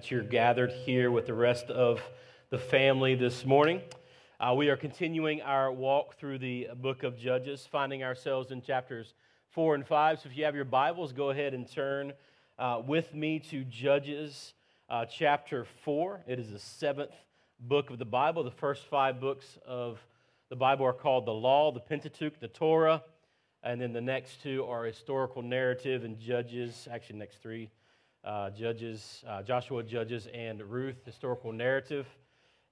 that you're gathered here with the rest of the family this morning. We are continuing our walk through the book of Judges, finding ourselves in chapters 4 and 5. So if you have your Bibles, go ahead and turn with me to Judges chapter 4. It is the seventh book of the Bible. The first five books of the Bible are called the Law, the Pentateuch, the Torah, and then the next two are historical narrative and Judges, actually next three, Judges, Joshua, Judges, and Ruth, historical narrative.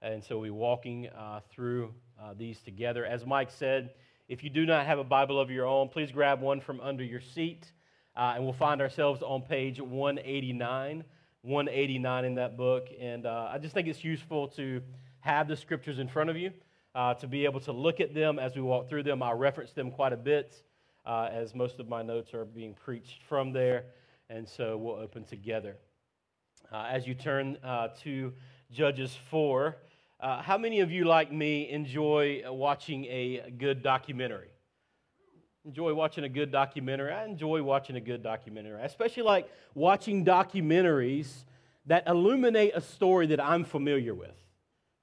And so we're walking through these together. As Mike said, if you do not have a Bible of your own, please grab one from under your seat, and we'll find ourselves on page 189 in that book. And I just think it's useful to have the scriptures in front of you, to be able to look at them as we walk through them. I reference them quite a bit, as most of my notes are being preached from there, and so we'll open together. As you turn to Judges 4, how many of you, like me, enjoy watching a good documentary? I enjoy watching a good documentary. I especially like watching documentaries that illuminate a story that I'm familiar with,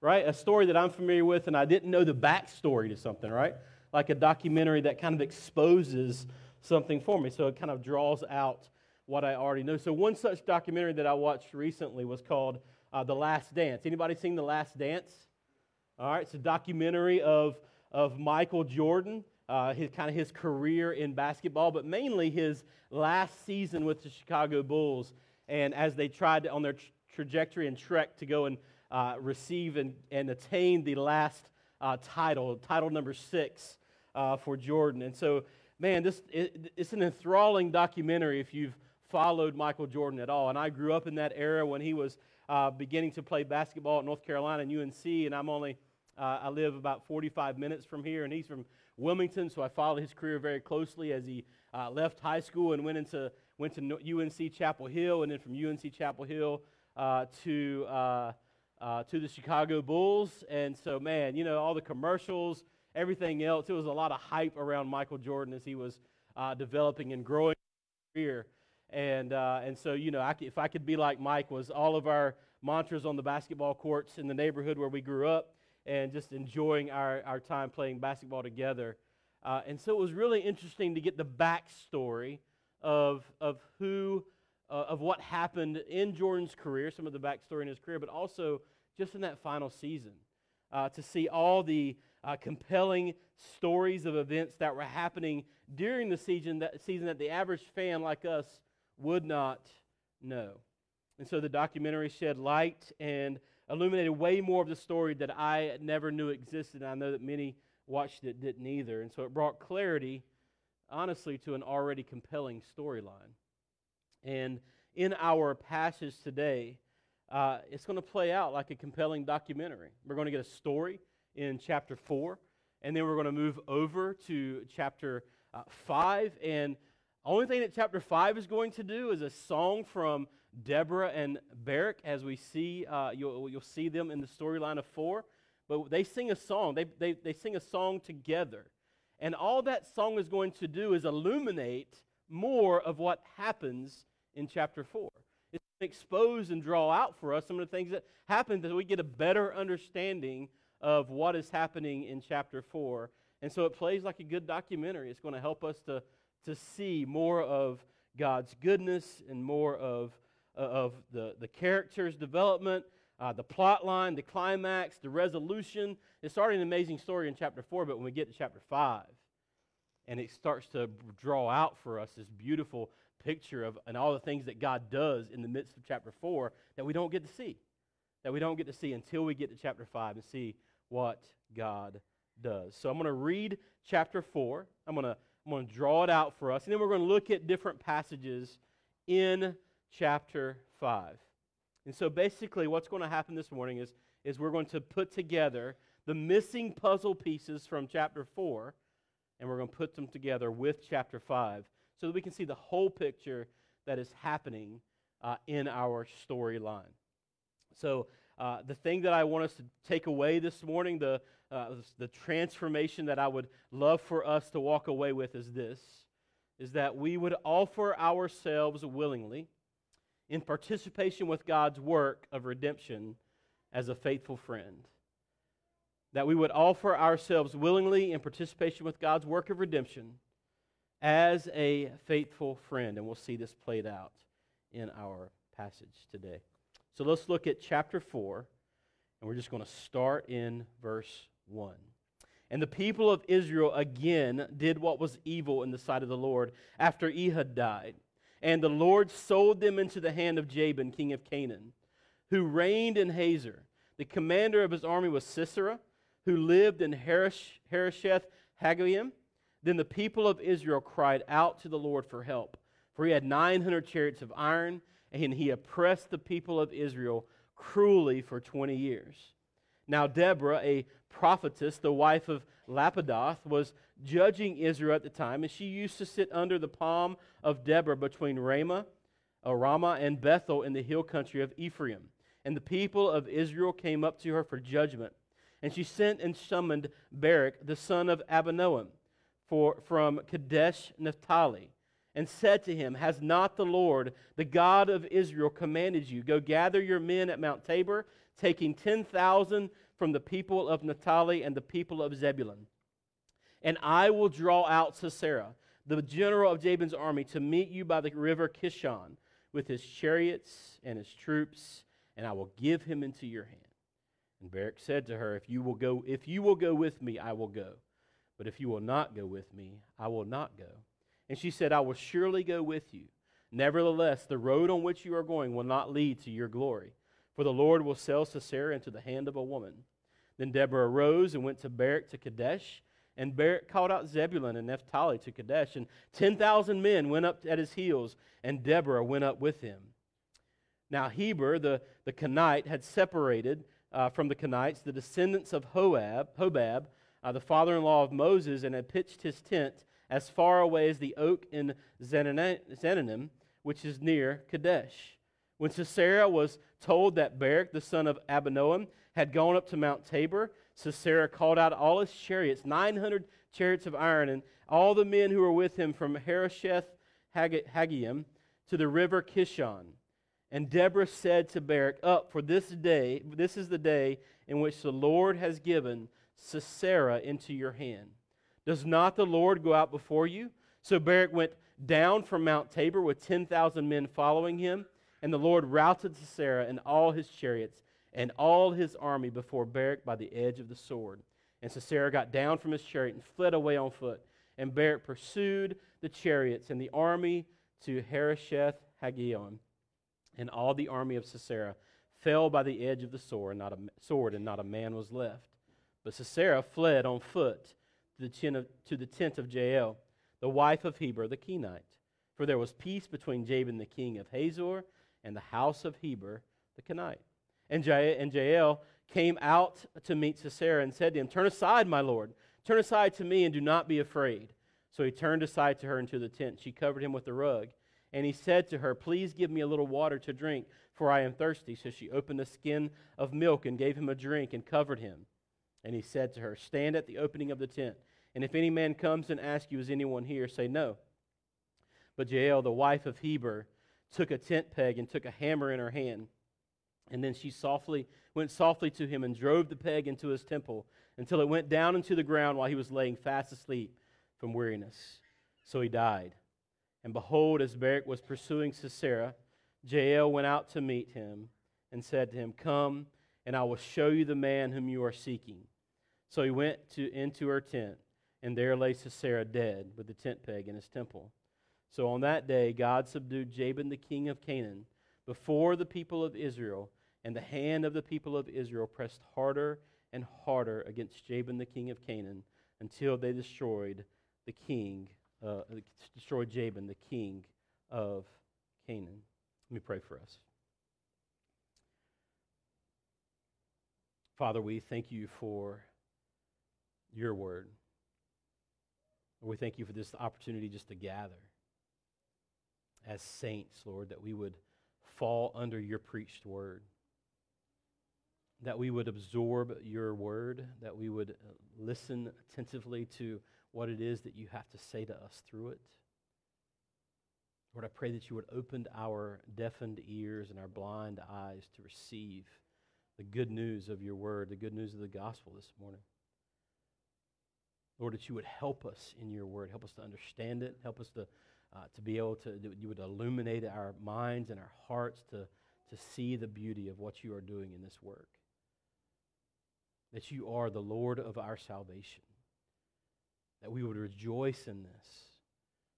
right? A story that I'm familiar with and I didn't know the backstory to something, right? Like a documentary that kind of exposes something for me, so it kind of draws out what I already know. So one such documentary that I watched recently was called The Last Dance. Anybody seen The Last Dance? All right, it's a documentary of Michael Jordan, his career in basketball, but mainly his last season with the Chicago Bulls, and as they tried to, on their trajectory and trek to go and receive and attain the last title number 6 for Jordan. And so, man, it's an enthralling documentary if you've followed Michael Jordan at all. And I grew up in that era when he was beginning to play basketball at North Carolina and UNC, and I live about 45 minutes from here, and he's from Wilmington, so I followed his career very closely as he left high school and went to UNC Chapel Hill, and then from UNC Chapel Hill to the Chicago Bulls. And so, man, you know, all the commercials, everything else, it was a lot of hype around Michael Jordan as he was developing and growing his career. And so, you know, if I could be like Mike, was all of our mantras on the basketball courts in the neighborhood where we grew up and just enjoying our time playing basketball together. And so it was really interesting to get the backstory of what happened in Jordan's career, some of the backstory in his career, but also just in that final season, to see all the compelling stories of events that were happening during the season that the average fan like us would not know. And so the documentary shed light and illuminated way more of the story that I never knew existed, and I know that many watched it didn't either. And so it brought clarity, honestly, to an already compelling storyline. And in our passage today, it's going to play out like a compelling documentary. We're going to get a story in chapter 4, and then we're going to move over to chapter 5, and the only thing that chapter 5 is going to do is a song from Deborah and Barak, as we see, you'll see them in the storyline of 4, but they sing a song, they sing a song together, and all that song is going to do is illuminate more of what happens in chapter 4. It's going to expose and draw out for us some of the things that happen that we get a better understanding of what is happening in chapter 4. And so it plays like a good documentary. It's going to help us to see more of God's goodness and more of the character's development, the plot line, the climax, the resolution. It's already an amazing story in chapter 4, but when we get to chapter 5, and it starts to draw out for us this beautiful picture of and all the things that God does in the midst of chapter 4 that we don't get to see until we get to chapter 5 and see what God does. So I'm going to read chapter 4. I'm going to draw it out for us, and then we're going to look at different passages in chapter 5. And so basically what's going to happen this morning is we're going to put together the missing puzzle pieces from chapter 4, and we're going to put them together with chapter 5 so that we can see the whole picture that is happening in our storyline. So the thing that I want us to take away this morning, the transformation that I would love for us to walk away with is this, is that we would offer ourselves willingly in participation with God's work of redemption as a faithful friend. That we would offer ourselves willingly in participation with God's work of redemption as a faithful friend. And we'll see this played out in our passage today. So let's look at chapter 4, and we're just going to start in verse 1. And the people of Israel again did what was evil in the sight of the Lord after Ehud died. And the Lord sold them into the hand of Jabin, king of Canaan, who reigned in Hazor. The commander of his army was Sisera, who lived in Harosheth-hagoyim. Then the people of Israel cried out to the Lord for help, for he had 900 chariots of iron, and he oppressed the people of Israel cruelly for 20 years. Now Deborah, a prophetess, the wife of Lapidoth, was judging Israel at the time, and she used to sit under the palm of Deborah between Ramah and Bethel in the hill country of Ephraim. And the people of Israel came up to her for judgment. And she sent and summoned Barak, the son of Abinoam, from Kadesh, Naphtali, and said to him, "Has not the Lord, the God of Israel, commanded you, go gather your men at Mount Tabor, taking 10,000 from the people of Naphtali and the people of Zebulun? And I will draw out Sisera, the general of Jabin's army, to meet you by the river Kishon, with his chariots and his troops, and I will give him into your hand." And Barak said to her, If you will go with me, I will go. But if you will not go with me, I will not go." And she said, "I will surely go with you. Nevertheless, the road on which you are going will not lead to your glory, for the Lord will sell Sisera into the hand of a woman." Then Deborah arose and went to Barak to Kadesh, and Barak called out Zebulun and Naphtali to Kadesh, and 10,000 men went up at his heels, and Deborah went up with him. Now Heber, the Kenite, had separated from the Kenites, the descendants of Hobab, the father-in-law of Moses, and had pitched his tent as far away as the oak in Zananim, which is near Kadesh. When Sisera was told that Barak, the son of Abinoam, had gone up to Mount Tabor, Sisera called out all his chariots, 900 chariots of iron, and all the men who were with him from Harosheth-hagoyim to the river Kishon. And Deborah said to Barak, "Up, for this is the day in which the Lord has given Sisera into your hand. Does not the Lord go out before you?" So Barak went down from Mount Tabor with 10,000 men following him, and the Lord routed Sisera and all his chariots and all his army before Barak by the edge of the sword. And Sisera got down from his chariot and fled away on foot. And Barak pursued the chariots and the army to Harosheth-hagoyim. And all the army of Sisera fell by the edge of the sword, and not a man was left. But Sisera fled on foot to the tent of Jael, the wife of Heber the Kenite. For there was peace between Jabin the king of Hazor and the house of Heber the Kenite. And Jael came out to meet Sisera and said to him, "Turn aside, my lord. Turn aside to me and do not be afraid." So he turned aside to her into the tent. She covered him with the rug. And he said to her, "Please give me a little water to drink, for I am thirsty." So she opened a skin of milk and gave him a drink and covered him. And he said to her, "Stand at the opening of the tent, and if any man comes and asks you, 'Is anyone here?' say no." But Jael, the wife of Heber, took a tent peg and took a hammer in her hand. And then she went softly to him and drove the peg into his temple until it went down into the ground while he was laying fast asleep from weariness. So he died. And behold, as Barak was pursuing Sisera, Jael went out to meet him and said to him, "Come, and I will show you the man whom you are seeking." So he went into her tent, and there lay Sisera dead with the tent peg in his temple. So on that day God subdued Jabin the king of Canaan before the people of Israel, and the hand of the people of Israel pressed harder and harder against Jabin the king of Canaan until they destroyed Jabin, the king of Canaan. Let me pray for us. Father, we thank you for your word. We thank you for this opportunity just to gather as saints, Lord, that we would fall under your preached word, that we would absorb your word, that we would listen attentively to what it is that you have to say to us through it. Lord, I pray that you would open our deafened ears and our blind eyes to receive the good news of your word, the good news of the gospel this morning. Lord, that you would help us in your word. Help us to understand it. Help us to be able to, that you would illuminate our minds and our hearts to see the beauty of what you are doing in this work. That you are the Lord of our salvation. That we would rejoice in this.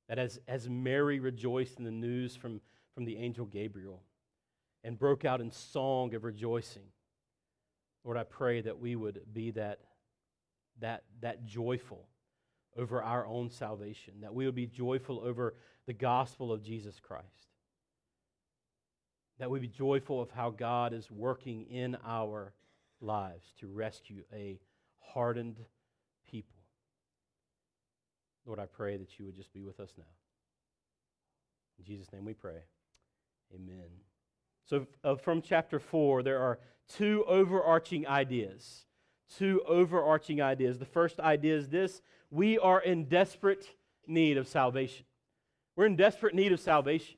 That as Mary rejoiced in the news from the angel Gabriel and broke out in song of rejoicing, Lord, I pray that we would be that joyful over our own salvation, that we would be joyful over the gospel of Jesus Christ, that we be joyful of how God is working in our lives to rescue a hardened people. Lord, I pray that you would just be with us now. In Jesus' name we pray. Amen. So from chapter 4, there are two overarching ideas. The first idea is this: we are in desperate need of salvation. We're in desperate need of salvation.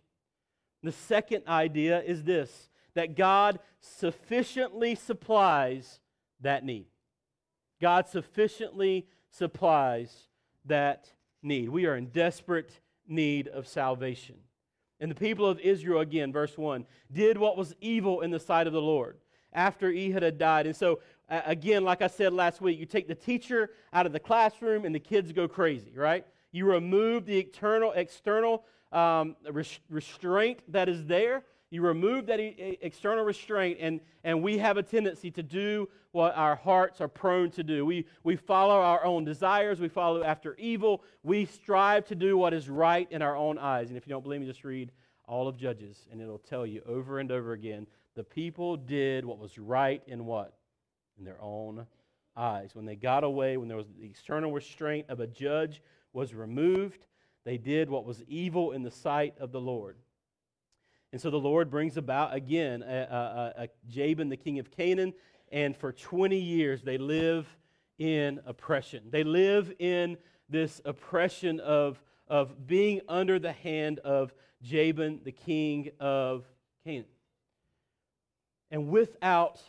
The second idea is this: that God sufficiently supplies that need. God sufficiently supplies that need. We are in desperate need of salvation. And the people of Israel, again, verse 1, did what was evil in the sight of the Lord after Ehud had died. And so, again, like I said last week, you take the teacher out of the classroom and the kids go crazy, right? You remove the external restraint that is there. You remove that external restraint, and we have a tendency to do what our hearts are prone to do. We follow our own desires. We follow after evil. We strive to do what is right in our own eyes. And if you don't believe me, just read all of Judges, and it'll tell you over and over again, the people did what was right in what? In their own eyes. When they got away, when there was the external restraint of a judge was removed, they did what was evil in the sight of the Lord. And so the Lord brings about, again, Jabin, the king of Canaan, and for 20 years they live in oppression. They live in this oppression of being under the hand of Jabin, the king of Canaan. And without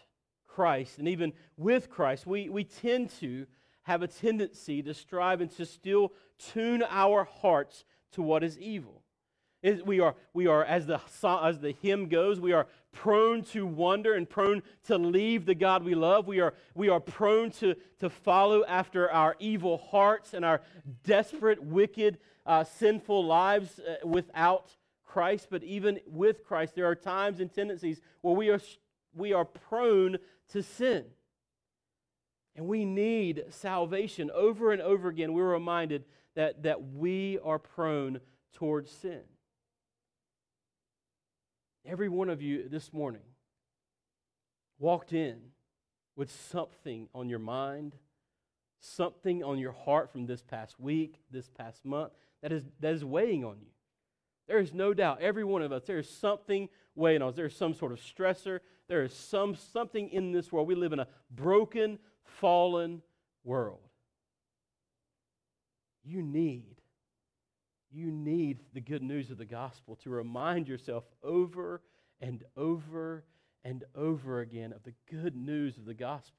Christ, and even with Christ, we tend to have a tendency to strive and to still tune our hearts to what is evil. We are as the hymn goes, we are prone to wander and prone to leave the God we love. We are prone to follow after our evil hearts and our desperate, wicked, sinful lives without Christ. But even with Christ, there are times and tendencies where we are prone to sin. And we need salvation. Over and over again, we're reminded that we are prone towards sin. Every one of you this morning walked in with something on your mind, something on your heart from this past week, this past month, that is weighing on you. There is no doubt, every one of us, there is something weighing on us. There is some sort of stressor. There is something in this world. We live in a broken, fallen world. You need the good news of the gospel to remind yourself over and over and over again of the good news of the gospel.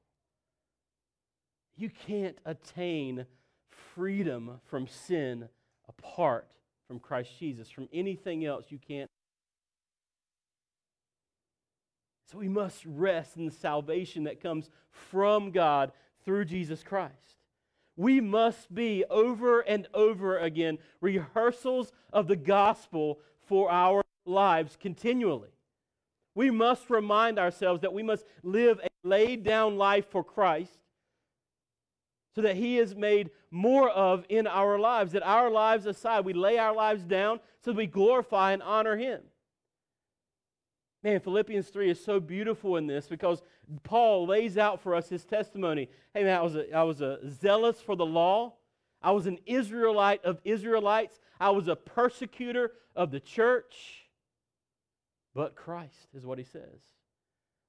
You can't attain freedom from sin apart from Christ Jesus. From anything else, you can't. So we must rest in the salvation that comes from God through Jesus Christ. We must be, over and over again, rehearsals of the gospel for our lives continually. We must remind ourselves that we must live a laid down life for Christ so that He is made more of in our lives, that our lives aside, we lay our lives down so that we glorify and honor Him. Man, Philippians 3 is so beautiful in this because Paul lays out for us his testimony. Hey, man, I was a zealous for the law. I was an Israelite of Israelites. I was a persecutor of the church. But Christ is what he says.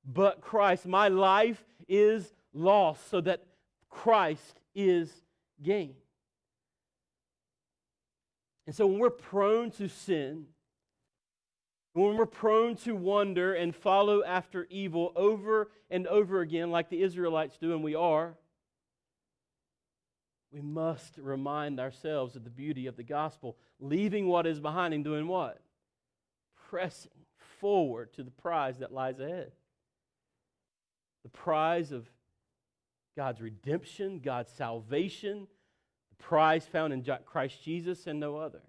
But Christ, my life is lost so that Christ is gain. And so when we're prone to sin, When we're prone to wander and follow after evil over and over again, like the Israelites do, and we are, we must remind ourselves of the beauty of the gospel, leaving what is behind and doing what? Pressing forward to the prize that lies ahead. The prize of God's redemption, God's salvation, the prize found in Christ Jesus and no other.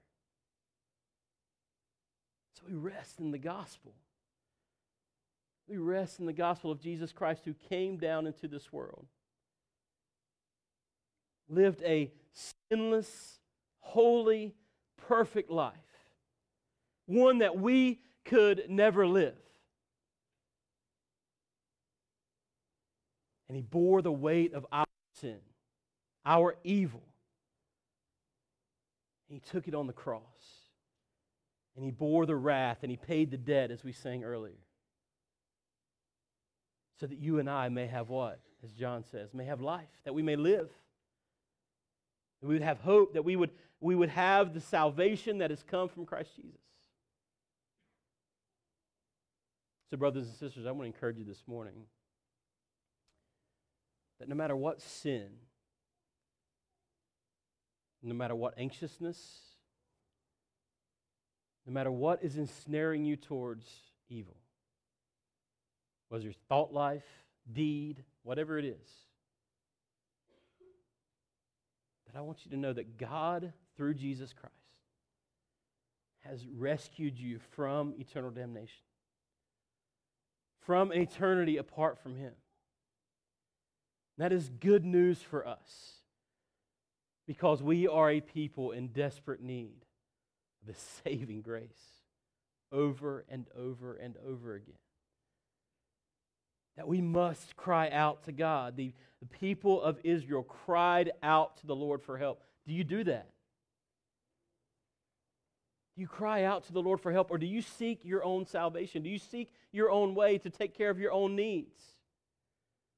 So we rest in the gospel. We rest in the gospel of Jesus Christ, who came down into this world, lived a sinless, holy, perfect life, one that we could never live. And he bore the weight of our sin, our evil. And he took it on the cross. And he bore the wrath, and he paid the debt, as we sang earlier. So that you and I may have what? As John says, may have life, that we may live. That we would have hope, that we would have the salvation that has come from Christ Jesus. So, brothers and sisters, I want to encourage you this morning that no matter what sin, no matter what anxiousness, no matter what is ensnaring you towards evil, whether it's thought life, deed, whatever it is, that I want you to know that God, through Jesus Christ, has rescued you from eternal damnation, from an eternity apart from Him. That is good news for us, because we are a people in desperate need the saving grace over and over and over again. That we must cry out to God. The people of Israel cried out to the Lord for help. Do you do that? Do you cry out to the Lord for help, or do you seek your own salvation? Do you seek your own way to take care of your own needs?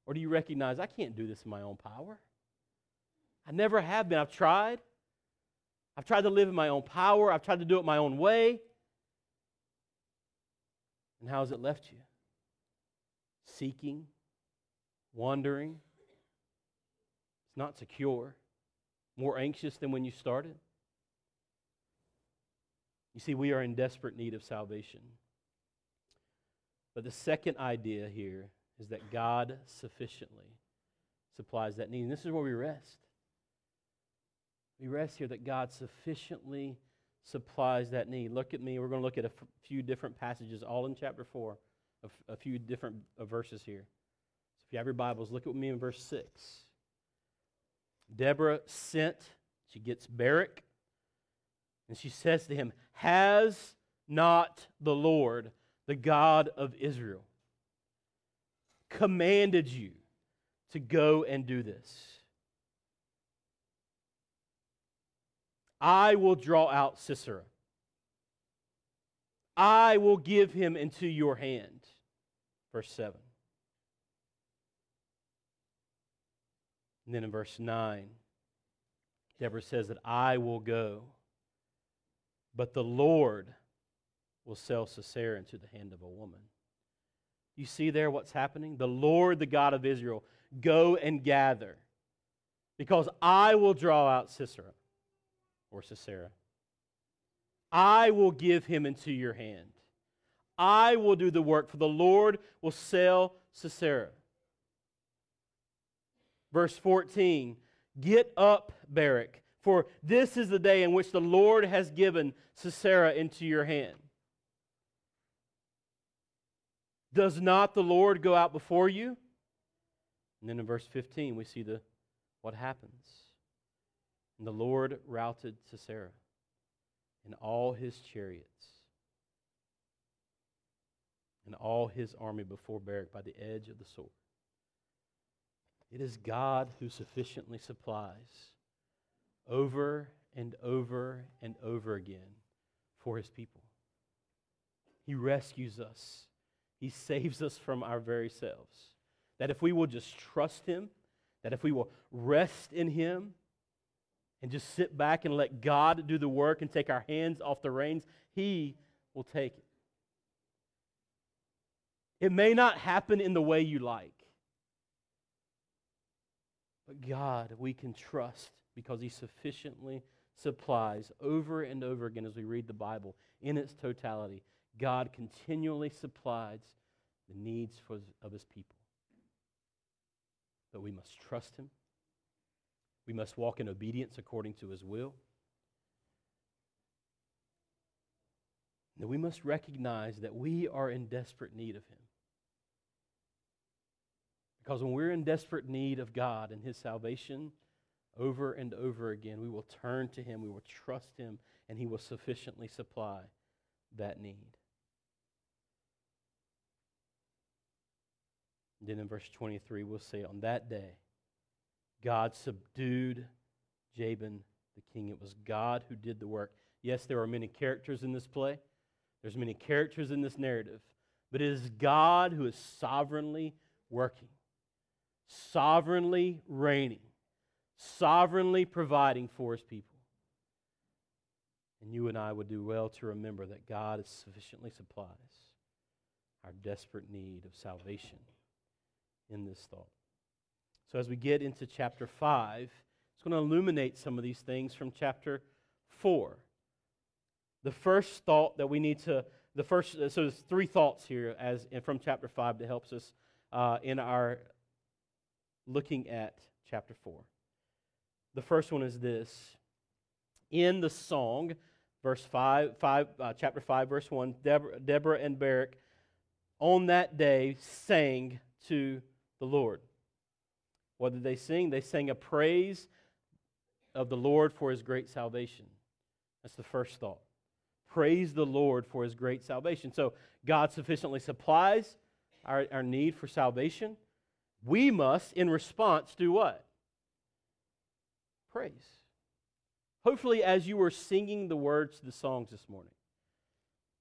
Or do you recognize, I can't do this in my own power? I never have been. I've tried to live in my own power. I've tried to do it my own way. And how has it left you? Seeking, wandering. It's not secure. More anxious than when you started. You see, we are in desperate need of salvation. But the second idea here is that God sufficiently supplies that need. And this is where we rest. We rest here that God sufficiently supplies that need. Look at me. We're going to look at a few different passages, all in chapter 4, a few different verses here. So if you have your Bibles, look at me in verse 6. Deborah sent, she gets Barak, and she says to him, "Has not the Lord, the God of Israel, commanded you to go and do this? I will draw out Sisera. I will give him into your hand." Verse 7. And then in verse 9, Deborah says that I will go, but the Lord will sell Sisera into the hand of a woman. You see there what's happening? The Lord, the God of Israel, go and gather, because I will draw out Sisera. Or Sisera. I will give him into your hand. I will do the work, for the Lord will sell Sisera. Verse 14, "Get up, Barak, for this is the day in which the Lord has given Sisera into your hand. Does not the Lord go out before you?" And then in verse 15, we see what happens. And the Lord routed Sisera and all his chariots and all his army before Barak by the edge of the sword. It is God who sufficiently supplies over and over and over again for His people. He rescues us. He saves us from our very selves. That if we will just trust Him, that if we will rest in Him, and just sit back and let God do the work and take our hands off the reins, He will take it. It may not happen in the way you like. But God, we can trust because He sufficiently supplies over and over again as we read the Bible in its totality. God continually supplies the needs of His people. But we must trust Him. We must walk in obedience according to His will. And we must recognize that we are in desperate need of Him. Because when we're in desperate need of God and His salvation, over and over again, we will turn to Him, we will trust Him, and He will sufficiently supply that need. Then in verse 23, we'll say, on that day, God subdued Jabin the king. It was God who did the work. Yes, there are many characters in this play. There's many characters in this narrative. But it is God who is sovereignly working, sovereignly reigning, sovereignly providing for His people. And you and I would do well to remember that God sufficiently supplies our desperate need of salvation in this thought. So as we get into chapter 5, it's going to illuminate some of these things from chapter 4. The first thought that we need to, so there's three thoughts here from chapter 5 that helps us in our looking at chapter 4. The first one is this. In the song, chapter 5, verse 1, Deborah and Barak on that day sang to the Lord. What did they sing? They sang a praise of the Lord for His great salvation. That's the first thought. Praise the Lord for His great salvation. So God sufficiently supplies our need for salvation. We must, in response, do what? Praise. Hopefully, as you were singing the words to the songs this morning,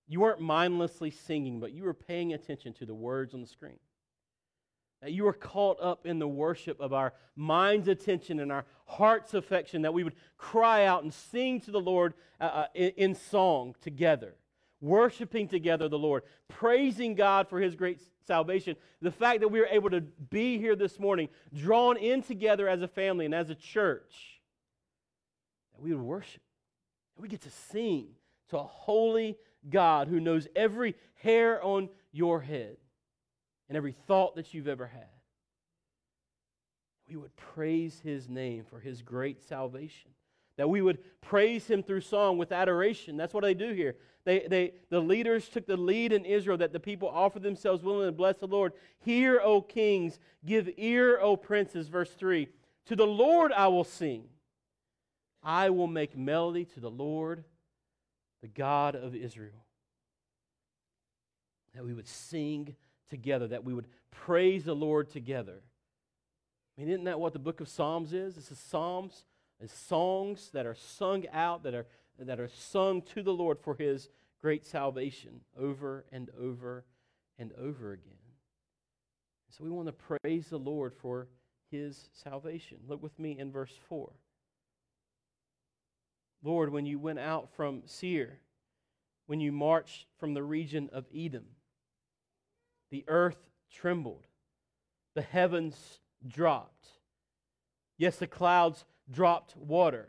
you weren't mindlessly singing, but you were paying attention to the words on the screen. That you were caught up in the worship of our mind's attention and our heart's affection, that we would cry out and sing to the Lord in song together, worshiping together the Lord, praising God for His great salvation. The fact that we were able to be here this morning, drawn in together as a family and as a church, that we would worship. And we get to sing to a holy God who knows every hair on your head and every thought that you've ever had. We would praise His name for His great salvation. That we would praise Him through song with adoration. That's what they do here. The leaders took the lead in Israel, that the people offered themselves willingly to bless the Lord. Hear, O kings, give ear, O princes. Verse 3, to the Lord I will sing. I will make melody to the Lord, the God of Israel. That we would sing together, that we would praise the Lord together. I mean, isn't that what the book of Psalms is? It's the Psalms, it's songs that are sung out, that are sung to the Lord for His great salvation over and over and over again. So we want to praise the Lord for His salvation. Look with me in verse 4. Lord, when you went out from Seir, when you marched from the region of Edom, the earth trembled, the heavens dropped. Yes, the clouds dropped water.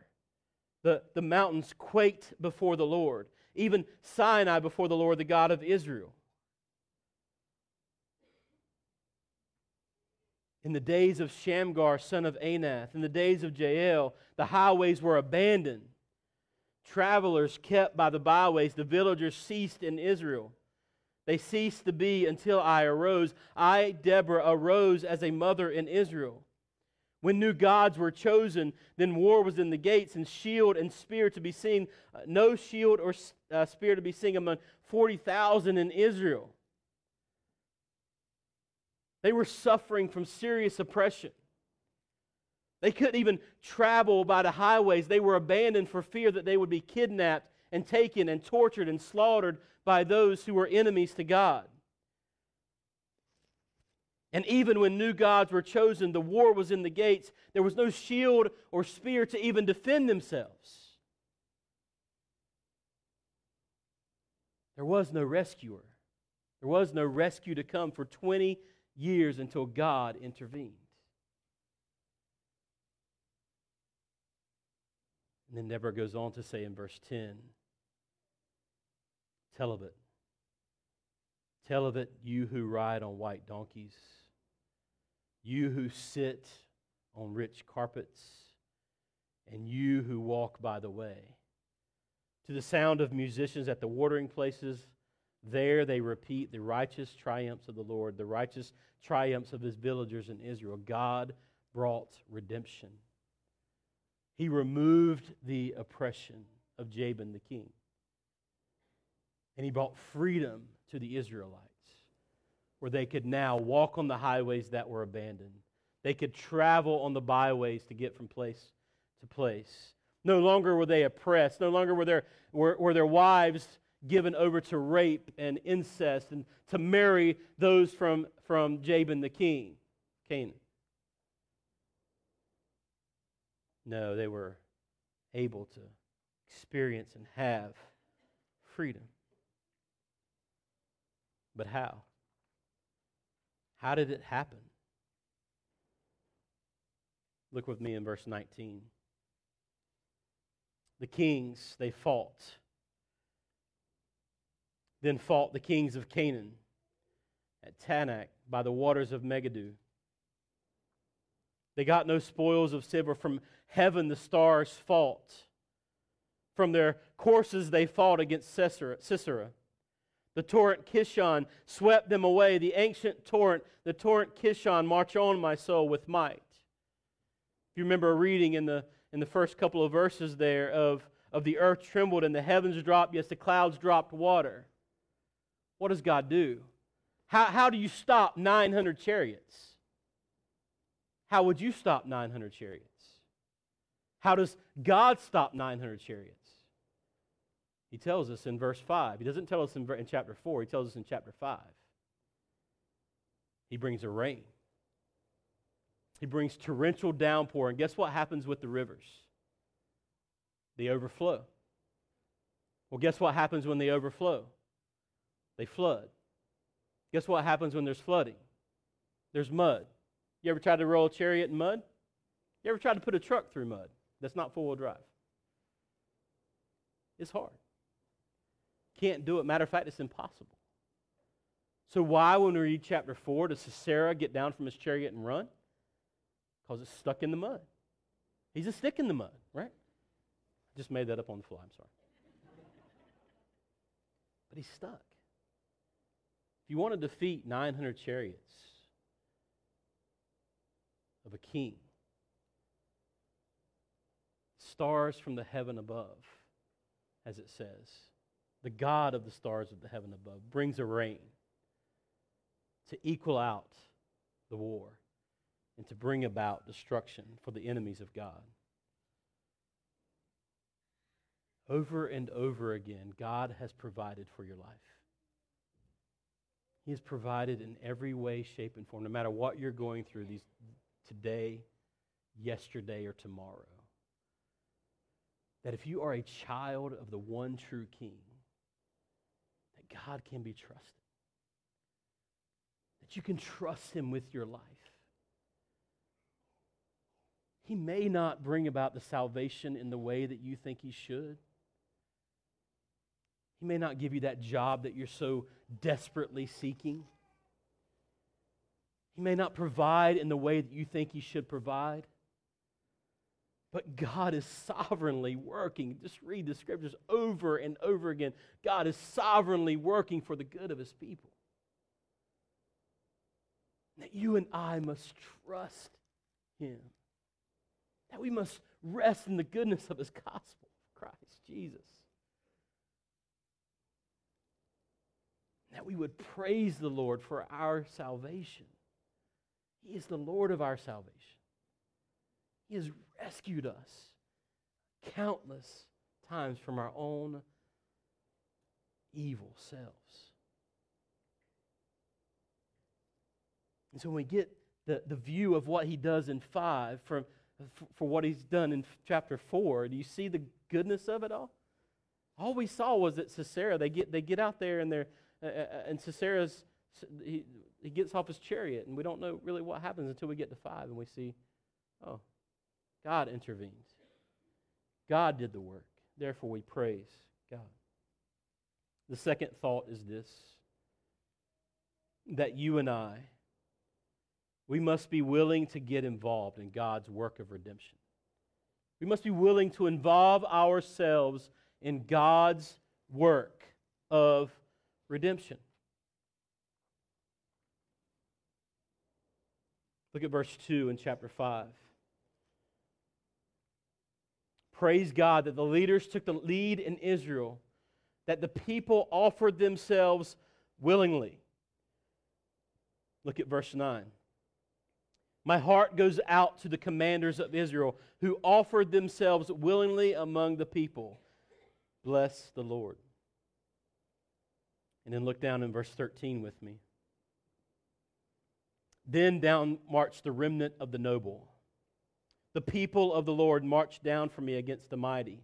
The mountains quaked before the Lord, even Sinai before the Lord, the God of Israel. In the days of Shamgar, son of Anath, in the days of Jael, the highways were abandoned. Travelers kept by the byways, the villagers ceased in Israel. They ceased to be until I arose. I, Deborah, arose as a mother in Israel. When new gods were chosen, then war was in the gates, and shield and spear to be seen. No shield or spear to be seen among 40,000 in Israel. They were suffering from serious oppression. They couldn't even travel by the highways. They were abandoned for fear that they would be kidnapped and taken and tortured and slaughtered by those who were enemies to God. And even when new gods were chosen, the war was in the gates. There was no shield or spear to even defend themselves. There was no rescuer. There was no rescue to come for 20 years until God intervened. And then Deborah goes on to say in verse 10, tell of it, you who ride on white donkeys, you who sit on rich carpets, and you who walk by the way. To the sound of musicians at the watering places, there they repeat the righteous triumphs of the Lord, the righteous triumphs of his villagers in Israel. God brought redemption. He removed the oppression of Jabin the king. And he brought freedom to the Israelites, where they could now walk on the highways that were abandoned. They could travel on the byways to get from place to place. No longer were they oppressed. No longer were their wives given over to rape and incest and to marry those from Jabin the king, Canaan. No, they were able to experience and have freedom. But how? How did it happen? Look with me in verse 19. The kings, they fought. Then fought the kings of Canaan at Tanakh by the waters of Megiddo. They got no spoils of silver. From heaven the stars fought. From their courses they fought against Sisera. The torrent Kishon swept them away. The ancient torrent, the torrent Kishon, march on, my soul, with might. If you remember reading in the first couple of verses there of the earth trembled and the heavens dropped, yes, the clouds dropped water. What does God do? How do you stop 900 chariots? How would you stop 900 chariots? How does God stop 900 chariots? He tells us in verse 5. He doesn't tell us in chapter 4. He tells us in chapter 5. He brings a rain. He brings torrential downpour. And guess what happens with the rivers? They overflow. Well, guess what happens when they overflow? They flood. Guess what happens when there's flooding? There's mud. You ever tried to roll a chariot in mud? You ever tried to put a truck through mud that's not four-wheel drive? It's hard. Can't do it. Matter of fact, it's impossible. So why, when we read chapter 4, does Sisera get down from his chariot and run? Because it's stuck in the mud. He's a stick in the mud, right? Just made that up on the fly, I'm sorry. But he's stuck. If you want to defeat 900 chariots of a king, stars from the heaven above, as it says, the God of the stars of the heaven above brings a rain to equal out the war and to bring about destruction for the enemies of God. Over and over again, God has provided for your life. He has provided in every way, shape, and form, no matter what you're going through today, yesterday, or tomorrow. That if you are a child of the one true King, that God can be trusted. That you can trust Him with your life. He may not bring about the salvation in the way that you think He should. He may not give you that job that you're so desperately seeking. He may not provide in the way that you think He should provide. But God is sovereignly working. Just read the scriptures over and over again. God is sovereignly working for the good of His people. That you and I must trust Him. That we must rest in the goodness of His gospel, Christ Jesus. That we would praise the Lord for our salvation. He is the Lord of our salvation. He has rescued us countless times from our own evil selves. And so when we get the view of what He does in 5 for what He's done in chapter 4, do you see the goodness of it all? All we saw was that Sisera, they get out there and they're and Sisera's, he gets off his chariot, and we don't know really what happens until we get to 5, and we see, oh, God intervenes. God did the work. Therefore, we praise God. The second thought is this, that you and I, we must be willing to get involved in God's work of redemption. We must be willing to involve ourselves in God's work of redemption. Look at verse 2 in chapter 5. Praise God that the leaders took the lead in Israel, that the people offered themselves willingly. Look at verse 9. My heart goes out to the commanders of Israel who offered themselves willingly among the people. Bless the Lord. And then look down in verse 13 with me. Then down marched the remnant of the noble. The people of the Lord marched down from me against the mighty.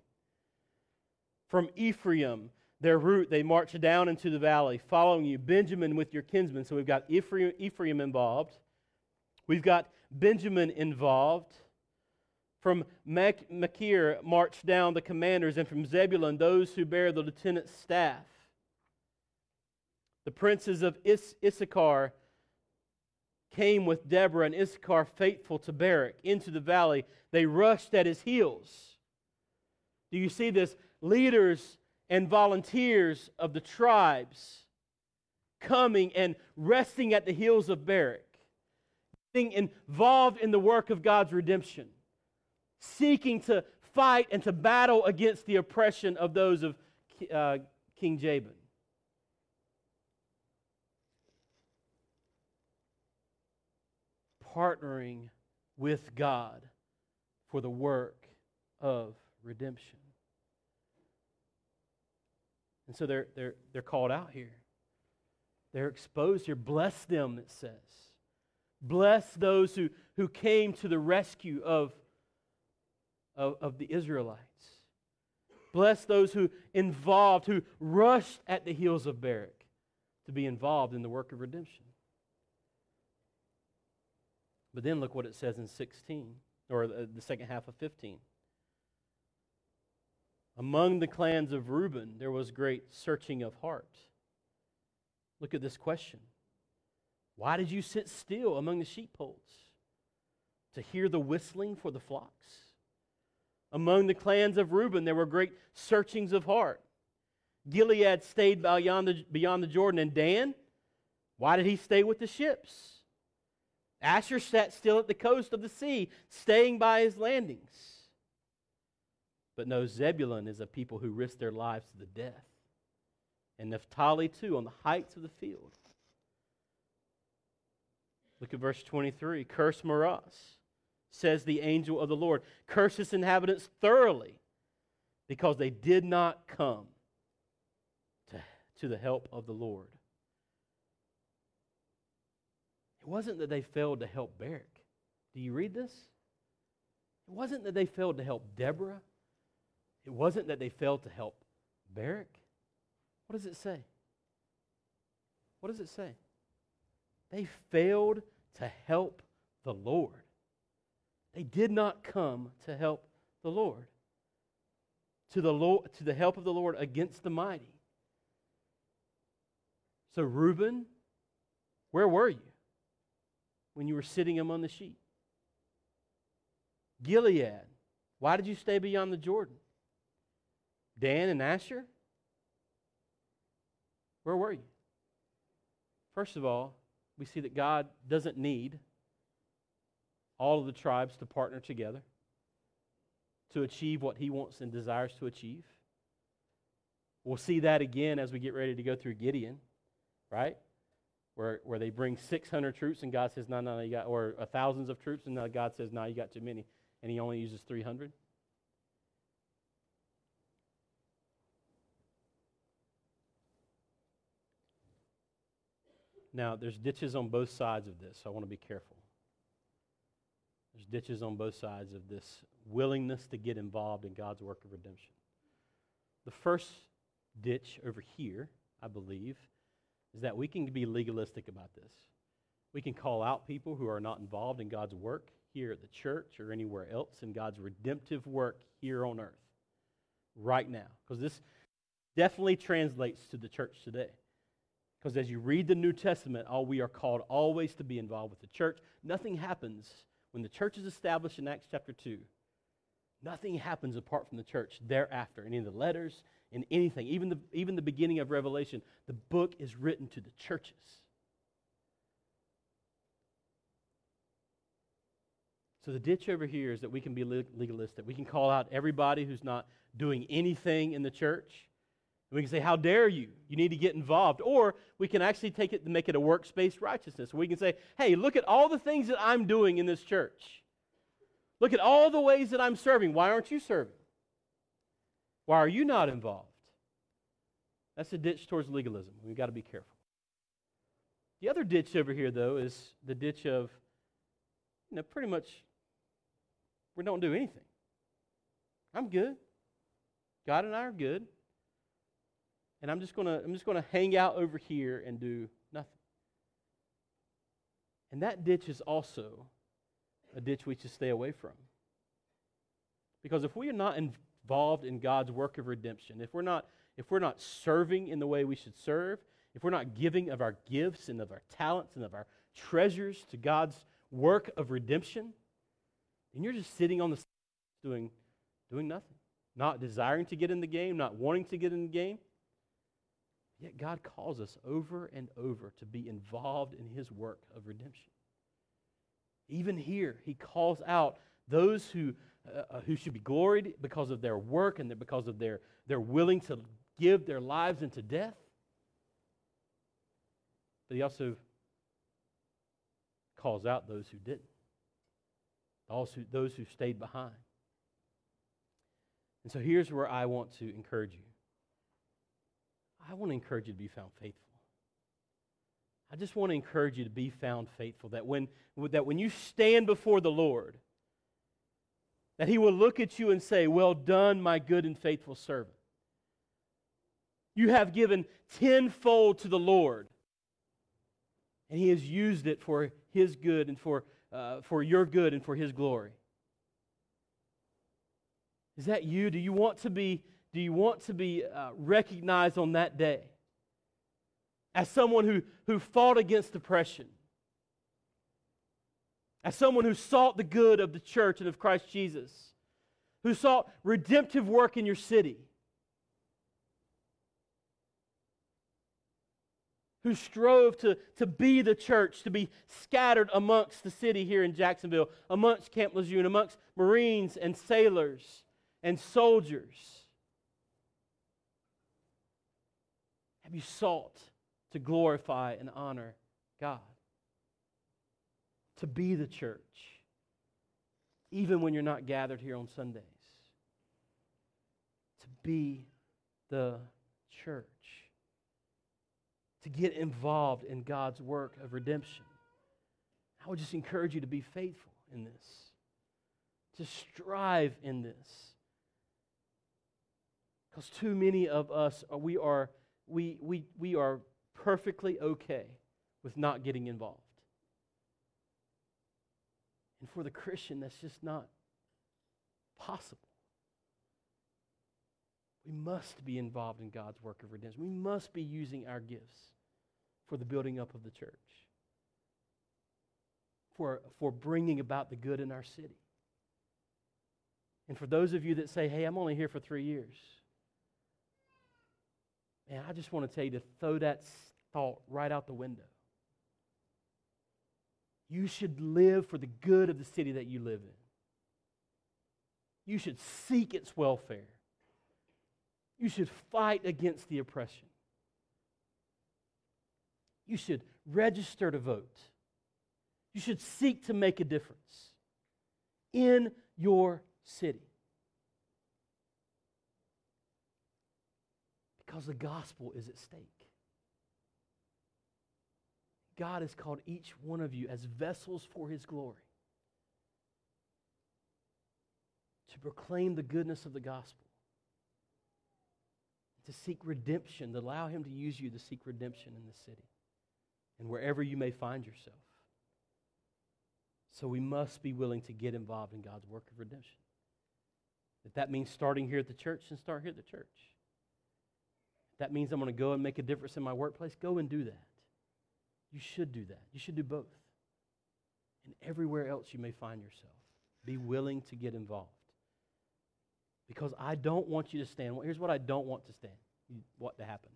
From Ephraim, their root, they marched down into the valley, following you, Benjamin with your kinsmen. So we've got Ephraim involved. We've got Benjamin involved. From Machir marched down the commanders, and from Zebulun those who bear the lieutenant's staff. The princes of Issachar came with Deborah and Issachar faithful to Barak into the valley. They rushed at his heels. Do you see this? Leaders and volunteers of the tribes coming and resting at the heels of Barak. Being involved in the work of God's redemption, seeking to fight and to battle against the oppression of those of King Jabin. Partnering with God for the work of redemption. And so they're called out here. They're exposed here. Bless them, it says. Bless those who came to the rescue of the Israelites. Bless those who involved, who rushed at the heels of Barak to be involved in the work of redemption. But then look what it says in 16, or the second half of 15. Among the clans of Reuben, there was great searching of heart. Look at this question. Why did you sit still among the sheepfolds? To hear the whistling for the flocks? Among the clans of Reuben, there were great searchings of heart. Gilead stayed beyond the Jordan. And Dan, why did he stay with the ships? Asher sat still at the coast of the sea, staying by his landings. But no, Zebulun is a people who risked their lives to the death. And Naphtali, too, on the heights of the field. Look at verse 23. Curse Meroz, says the angel of the Lord. Curse its inhabitants thoroughly, because they did not come to the help of the Lord. It wasn't that they failed to help Barak. Do you read this? It wasn't that they failed to help Deborah. It wasn't that they failed to help Barak. What does it say? What does it say? They failed to help the Lord. They did not come to help the Lord. To the help of the Lord against the mighty. So Reuben, where were you when you were sitting among the sheep? Gilead, why did you stay beyond the Jordan? Dan and Asher, where were you? First of all, we see that God doesn't need all of the tribes to partner together to achieve what He wants and desires to achieve. We'll see that again as we get ready to go through Gideon, right? Where they bring 600 troops and God says, no, you got, or thousands of troops, and God says, no, you got too many, and He only uses 300. Now, there's ditches on both sides of this, so I want to be careful. There's ditches on both sides of this willingness to get involved in God's work of redemption. The first ditch over here, I believe, is that we can be legalistic about this. We can call out people who are not involved in God's work here at the church or anywhere else in God's redemptive work here on earth right now. Because this definitely translates to the church today. Because as you read the New Testament, we are called always to be involved with the church. Nothing happens when the church is established in Acts chapter 2. Nothing happens apart from the church thereafter. And in the letters, in anything, even the beginning of Revelation, the book is written to the churches. So the ditch over here is that we can be legalistic. We can call out everybody who's not doing anything in the church. And we can say, how dare you? You need to get involved. Or we can actually take it and make it a works-based righteousness. We can say, hey, look at all the things that I'm doing in this church. Look at all the ways that I'm serving. Why aren't you serving? Why are you not involved? That's a ditch towards legalism. We've got to be careful. The other ditch over here, though, is the ditch of, pretty much we don't do anything. I'm good. God and I are good. And I'm just gonna hang out over here and do nothing. And that ditch is also a ditch we should stay away from. Because if we are not involved in God's work of redemption, if we're not serving in the way we should serve, if we're not giving of our gifts and of our talents and of our treasures to God's work of redemption, then you're just sitting on the side doing nothing, not desiring to get in the game, not wanting to get in the game. Yet God calls us over and over to be involved in His work of redemption. Even here, He calls out those who should be gloried because of their work and because of their willing to give their lives into death. But He also calls out those who didn't, also those who stayed behind. And so here's where I want to encourage you. I want to encourage you to be found faithful. I just want to encourage you to be found faithful, that when you stand before the Lord, that He will look at you and say, well done, my good and faithful servant. You have given tenfold to the Lord, and He has used it for His good and for your good and for His glory. Is that you? Do you want to be recognized on that day as someone who fought against oppression? As someone who sought the good of the church and of Christ Jesus? Who sought redemptive work in your city? Who strove to be the church, to be scattered amongst the city here in Jacksonville, amongst Camp Lejeune, amongst Marines and sailors and soldiers? Have you sought to glorify and honor God? To be the church, even when you're not gathered here on Sundays. To be the church. To get involved in God's work of redemption. I would just encourage you to be faithful in this. To strive in this. Because too many of us, we are perfectly okay with not getting involved. And for the Christian, that's just not possible. We must be involved in God's work of redemption. We must be using our gifts for the building up of the church, for bringing about the good in our city. And for those of you that say, hey, I'm only here for 3 years, and I just want to tell you to throw that thought right out the window. You should live for the good of the city that you live in. You should seek its welfare. You should fight against the oppression. You should register to vote. You should seek to make a difference in your city. Because the gospel is at stake. God has called each one of you as vessels for His glory to proclaim the goodness of the gospel. to seek redemption, to allow him to use you to seek redemption in the city and wherever you may find yourself. So we must be willing to get involved in God's work of redemption. If that means starting here at the church, then start here at the church. If that means I'm going to go and make a difference in my workplace, go and do that. You should do that. You should do both. And everywhere else you may find yourself, be willing to get involved. Because I don't want you to stand. Well, here's what I don't want to stand. What to happen?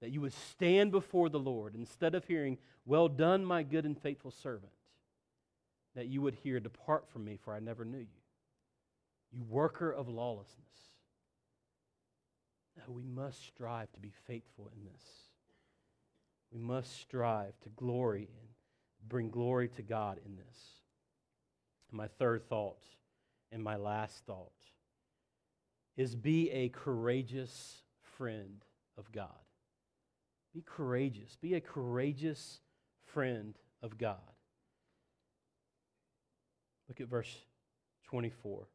That you would stand before the Lord instead of hearing, "Well done, my good and faithful servant." That you would hear, "Depart from me, for I never knew you, you worker of lawlessness." No, we must strive to be faithful in this. We must strive to glory and bring glory to God in this. And my third thought and my last thought is be a courageous friend of God. Be courageous. Be a courageous friend of God. Look at verse 24.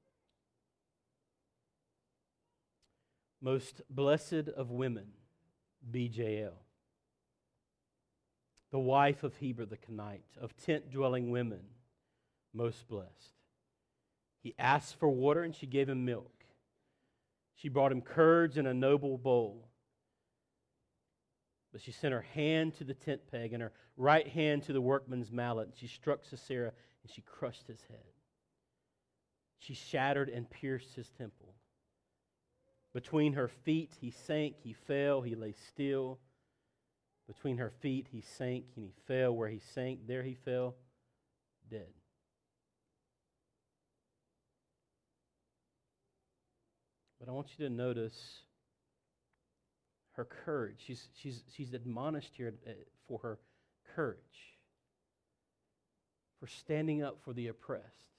Most blessed of women be Jael, the wife of Heber the Kenite, of tent-dwelling women, most blessed. He asked for water, and she gave him milk. She brought him curds in a noble bowl. But she sent her hand to the tent peg and her right hand to the workman's mallet. She struck Sisera, and she crushed his head. She shattered and pierced his temple. Between her feet he sank, he fell, he lay still. Between her feet he sank, and he fell. Where he sank, there he fell, dead. But I want you to notice her courage. She's admonished here for her courage, for standing up for the oppressed,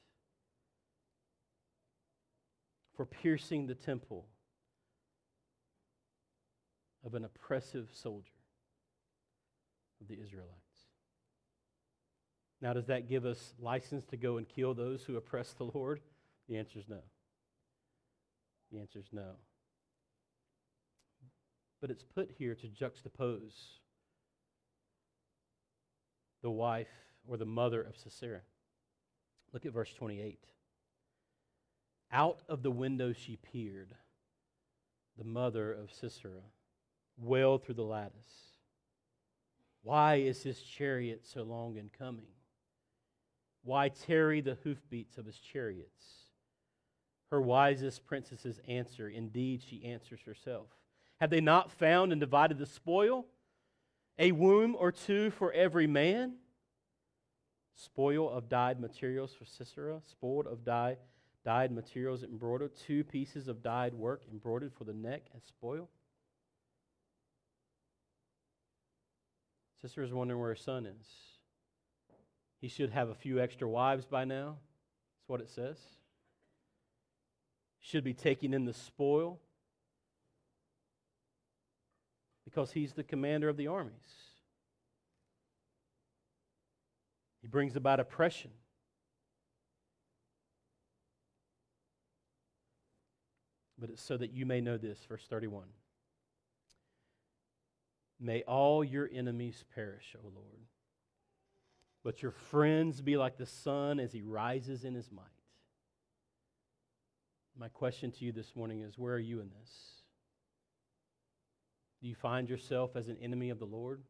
for piercing the temple of an oppressive soldier of the Israelites. Now, does that give us license to go and kill those who oppress the Lord? The answer is no. The answer is no. But it's put here to juxtapose the wife or the mother of Sisera. Look at verse 28. Out of the window she peered, the mother of Sisera, well through the lattice. Why is his chariot so long in coming? Why tarry the hoofbeats of his chariots? Her wisest princesses answer. Indeed, she answers herself. Have they not found and divided the spoil? A womb or two for every man? Spoil of dyed materials for Sisera, spoiled of dyed materials embroidered, 2 pieces of dyed work embroidered for the neck as spoil. Sisera is wondering where her son is. He should have a few extra wives by now. That's what it says. Should be taking in the spoil because he's the commander of the armies. He brings about oppression. But it's so that you may know this, verse 31. May all your enemies perish, O Lord, but your friends be like the sun as he rises in his might. My question to you this morning is, where are you in this? Do you find yourself as an enemy of the Lord?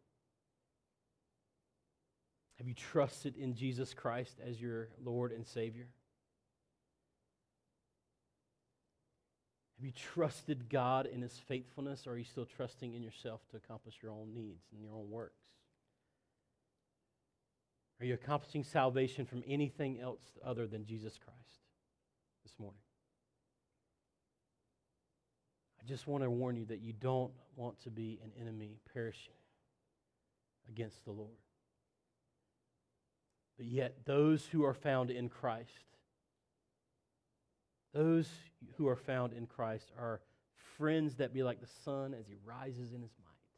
Have you trusted in Jesus Christ as your Lord and Savior? Have you trusted God in his faithfulness, or are you still trusting in yourself to accomplish your own needs and your own works? Are you accomplishing salvation from anything else other than Jesus Christ this morning? I just want to warn you that you don't want to be an enemy perishing against the Lord. But yet, those who are found in Christ, those who are found in Christ are friends that be like the sun as he rises in his might.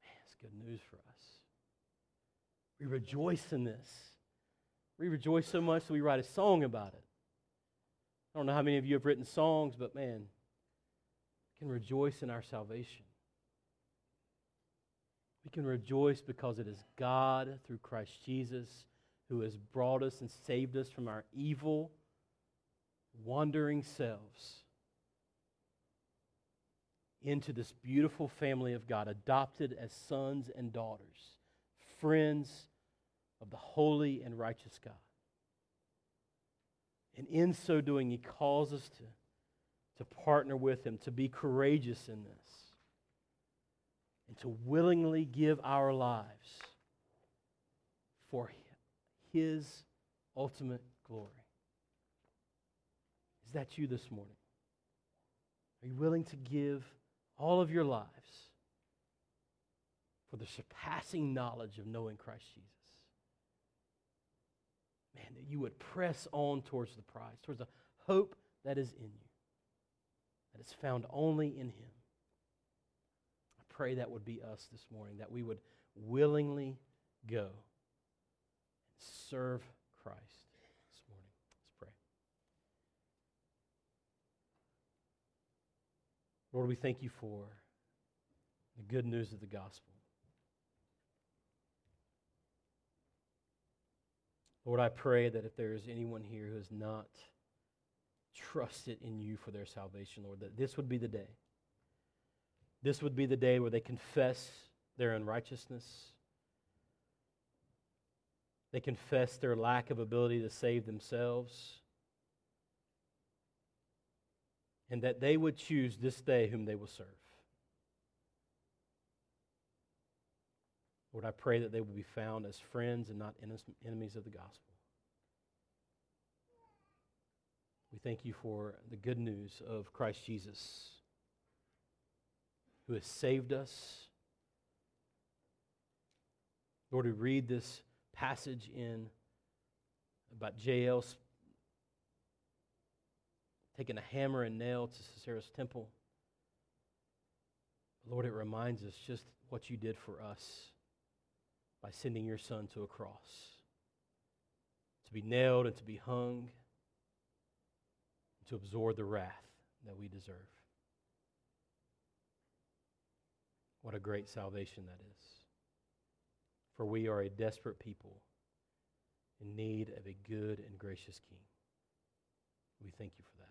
Man, it's good news for us. We rejoice in this. We rejoice so much that we write a song about it. I don't know how many of you have written songs, but man, can rejoice in our salvation. We can rejoice because it is God, through Christ Jesus, who has brought us and saved us from our evil, wandering selves into this beautiful family of God, adopted as sons and daughters, friends of the holy and righteous God. And in so doing, He calls us to partner with Him, to be courageous in this, and to willingly give our lives for His ultimate glory. Is that you this morning? Are you willing to give all of your lives for the surpassing knowledge of knowing Christ Jesus? Man, that you would press on towards the prize, towards the hope that is in you, that is found only in Him. I pray that would be us this morning, that we would willingly go and serve Christ this morning. Let's pray. Lord, we thank You for the good news of the gospel. Lord, I pray that if there is anyone here who has not trusted in You for their salvation, Lord, that this would be the day. This would be the day where they confess their unrighteousness. They confess their lack of ability to save themselves. And that they would choose this day whom they will serve. Lord, I pray that they would be found as friends and not enemies of the gospel. We thank You for the good news of Christ Jesus, who has saved us. Lord, we read this passage about Jael taking a hammer and nail to Sisera's temple. Lord, it reminds us just what You did for us, by sending Your Son to a cross, to be nailed and to be hung, to absorb the wrath that we deserve. What a great salvation that is. For we are a desperate people in need of a good and gracious King. We thank You for that.